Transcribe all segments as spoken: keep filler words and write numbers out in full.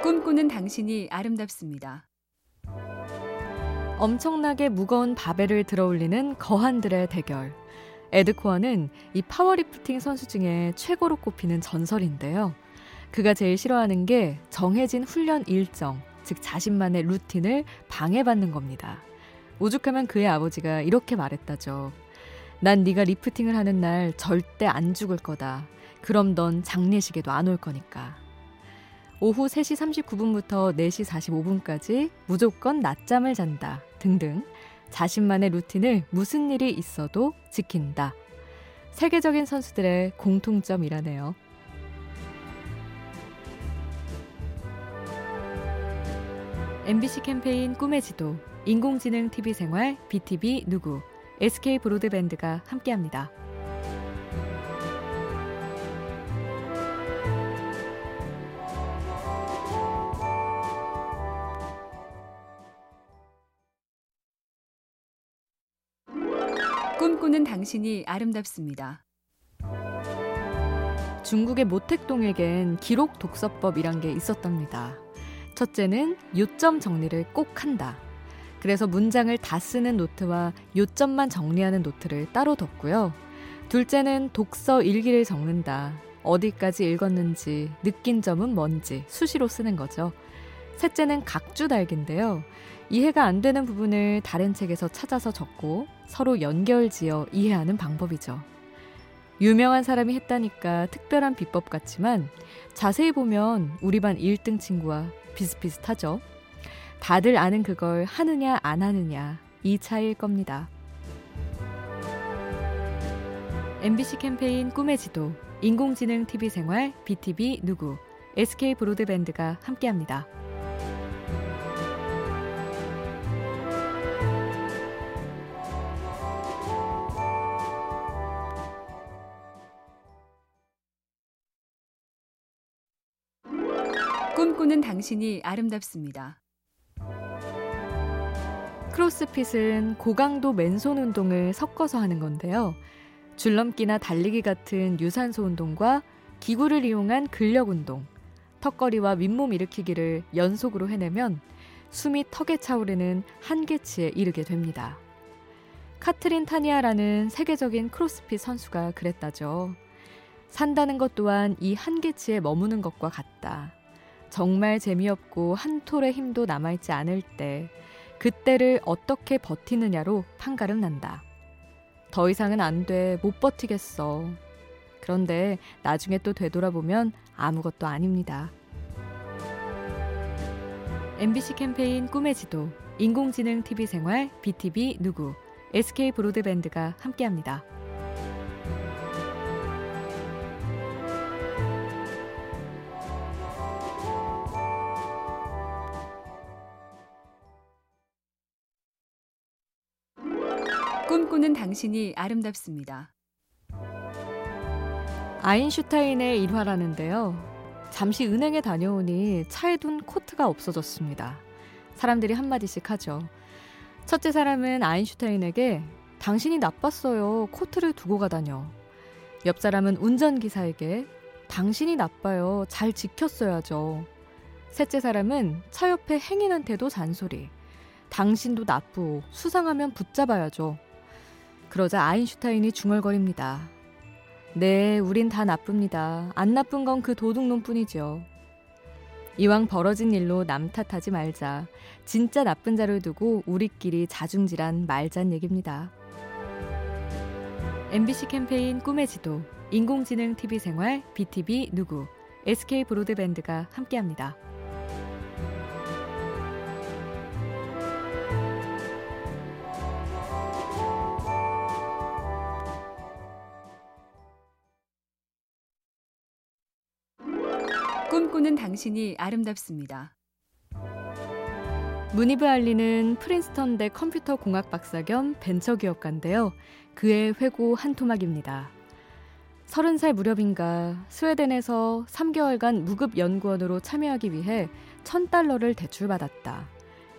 꿈꾸는 당신이 아름답습니다. 엄청나게 무거운 바벨을 들어올리는 거한들의 대결. 에드 코어는 이 파워리프팅 선수 중에 최고로 꼽히는 전설인데요. 그가 제일 싫어하는 게 정해진 훈련 일정, 즉 자신만의 루틴을 방해받는 겁니다. 오죽하면 그의 아버지가 이렇게 말했다죠. 난 네가 리프팅을 하는 날 절대 안 죽을 거다. 그럼 넌 장례식에도 안 올 거니까. 오후 세 시 삼십구 분부터 네 시 사십오 분까지 무조건 낮잠을 잔다 등등. 자신만의 루틴을 무슨 일이 있어도 지킨다. 세계적인 선수들의 공통점이라네요. 엠비씨 캠페인 꿈의 지도, 인공지능 티비생활, 비티비 누구, 에스케이브로드밴드가 함께합니다. 꿈꾸는 당신이 아름답습니다. 중국의 모택동에겐 기록 독서법이란 게 있었답니다. 첫째는 요점 정리를 꼭 한다. 그래서 문장을 다 쓰는 노트와 요점만 정리하는 노트를 따로 뒀고요. 둘째는 독서 일기를 적는다. 어디까지 읽었는지, 느낀 점은 뭔지 수시로 쓰는 거죠. 셋째는 각주 달기인데요. 이해가 안 되는 부분을 다른 책에서 찾아서 적고 서로 연결지어 이해하는 방법이죠. 유명한 사람이 했다니까 특별한 비법 같지만 자세히 보면 우리 반 일 등 친구와 비슷비슷하죠. 다들 아는 그걸 하느냐 안 하느냐 이 차이일 겁니다. 엠비씨 캠페인 꿈의 지도, 인공지능 티비생활, 비티비 누구, 에스케이브로드밴드가 함께합니다. 꿈꾸는 당신이 아름답습니다. 크로스핏은 고강도 맨손 운동을 섞어서 하는 건데요. 줄넘기나 달리기 같은 유산소 운동과 기구를 이용한 근력 운동, 턱걸이와 윗몸 일으키기를 연속으로 해내면 숨이 턱에 차오르는 한계치에 이르게 됩니다. 카트린 타니아라는 세계적인 크로스핏 선수가 그랬다죠. 산다는 것 또한 이 한계치에 머무는 것과 같다. 정말 재미없고 한 톨의 힘도 남아있지 않을 때 그때를 어떻게 버티느냐로 판가름 난다. 더 이상은 안 돼, 못 버티겠어. 그런데 나중에 또 되돌아보면 아무것도 아닙니다. 엠비씨 캠페인 꿈의 지도, 인공지능 티비생활, 비티비 누구, 에스케이브로드밴드가 함께합니다. 꿈꾸는 당신이 아름답습니다. 아인슈타인의 일화라는데요. 잠시 은행에 다녀오니 차에 둔 코트가 없어졌습니다. 사람들이 한마디씩 하죠. 첫째 사람은 아인슈타인에게 당신이 나빴어요. 코트를 두고 가다녀. 옆 사람은 운전기사에게 당신이 나빠요. 잘 지켰어야죠. 셋째 사람은 차 옆에 행인한테도 잔소리. 당신도 나쁘고 수상하면 붙잡아야죠. 그러자 아인슈타인이 중얼거립니다. 네, 우린 다 나쁩니다. 안 나쁜 건 그 도둑놈뿐이죠. 이왕 벌어진 일로 남 탓하지 말자. 진짜 나쁜 자를 두고 우리끼리 자중질환 말잔 얘기입니다. 엠비씨 캠페인 꿈의 지도, 인공지능 티비생활, 비티비 누구, 에스케이브로드밴드가 함께합니다. 꿈꾸는 당신이 아름답습니다. 무니브 알리는 프린스턴대 컴퓨터 공학 박사 겸 벤처기업가인데요. 그의 회고 한 토막입니다. 서른 살 무렵인가 스웨덴에서 삼 개월간 무급 연구원으로 참여하기 위해 천 달러를 대출받았다.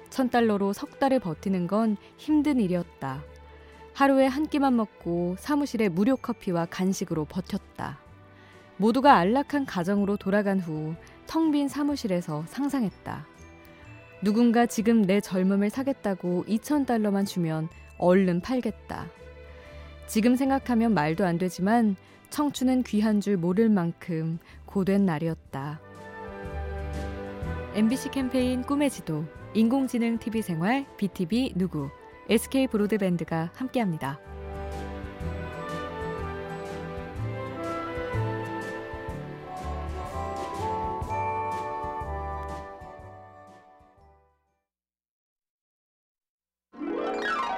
천 달러로 석 달을 버티는 건 힘든 일이었다. 하루에 한 끼만 먹고 사무실에 무료 커피와 간식으로 버텼다. 모두가 안락한 가정으로 돌아간 후 텅 빈 사무실에서 상상했다. 누군가 지금 내 젊음을 사겠다고 이천 달러만 주면 얼른 팔겠다. 지금 생각하면 말도 안 되지만 청춘은 귀한 줄 모를 만큼 고된 날이었다. 엠비씨 캠페인 꿈의 지도, 인공지능 티비 생활, 비티비 누구, 에스케이 브로드밴드가 함께합니다.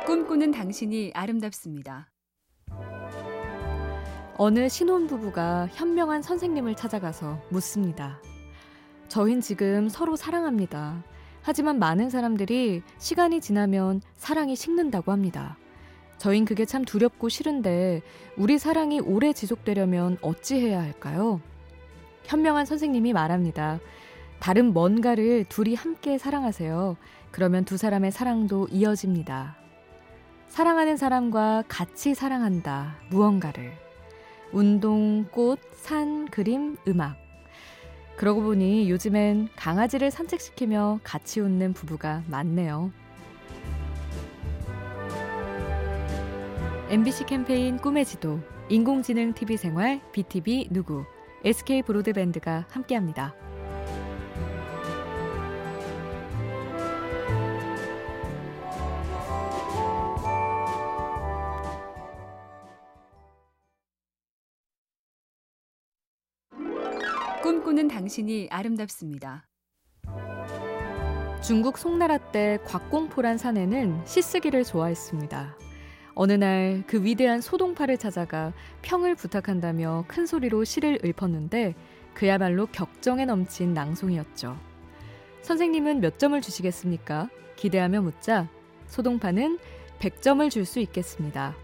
꿈꾸는 당신이 아름답습니다. 어느 신혼부부가 현명한 선생님을 찾아가서 묻습니다. 저흰 지금 서로 사랑합니다. 하지만 많은 사람들이 시간이 지나면 사랑이 식는다고 합니다. 저흰 그게 참 두렵고 싫은데 우리 사랑이 오래 지속되려면 어찌해야 할까요? 현명한 선생님이 말합니다. 다른 뭔가를 둘이 함께 사랑하세요. 그러면 두 사람의 사랑도 이어집니다. 사랑하는 사람과 같이 사랑한다. 무언가를. 운동, 꽃, 산, 그림, 음악. 그러고 보니 요즘엔 강아지를 산책시키며 같이 웃는 부부가 많네요. 엠비씨 캠페인 꿈의 지도, 인공지능 티비 생활, 비티비 누구, 에스케이 브로드밴드가 함께합니다. 꿈꾸는 당신이 아름답습니다. 중국 송나라 때 곽공포란 사내는 시쓰기를 좋아했습니다. 어느 날 그 위대한 소동파를 찾아가 평을 부탁한다며 큰 소리로 시를 읊었는데 그야말로 격정에 넘친 낭송이었죠. 선생님은 몇 점을 주시겠습니까? 기대하며 묻자 소동파는 백 점을 줄 수 있겠습니다.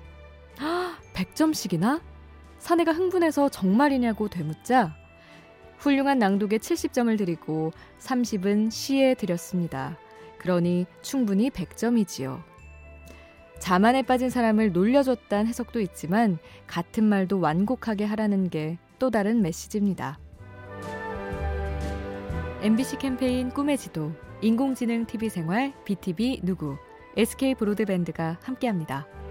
아, 백 점씩이나? 사내가 흥분해서 정말이냐고 되묻자 훌륭한 낭독에 칠십 점을 드리고 삼십은 시에 드렸습니다. 그러니 충분히 백 점이지요. 자만에 빠진 사람을 놀려줬다는 해석도 있지만 같은 말도 완곡하게 하라는 게 또 다른 메시지입니다. 엠비씨 캠페인 꿈의 지도, 인공지능 티비 생활, 비티비 누구, 에스케이 브로드밴드가 함께합니다.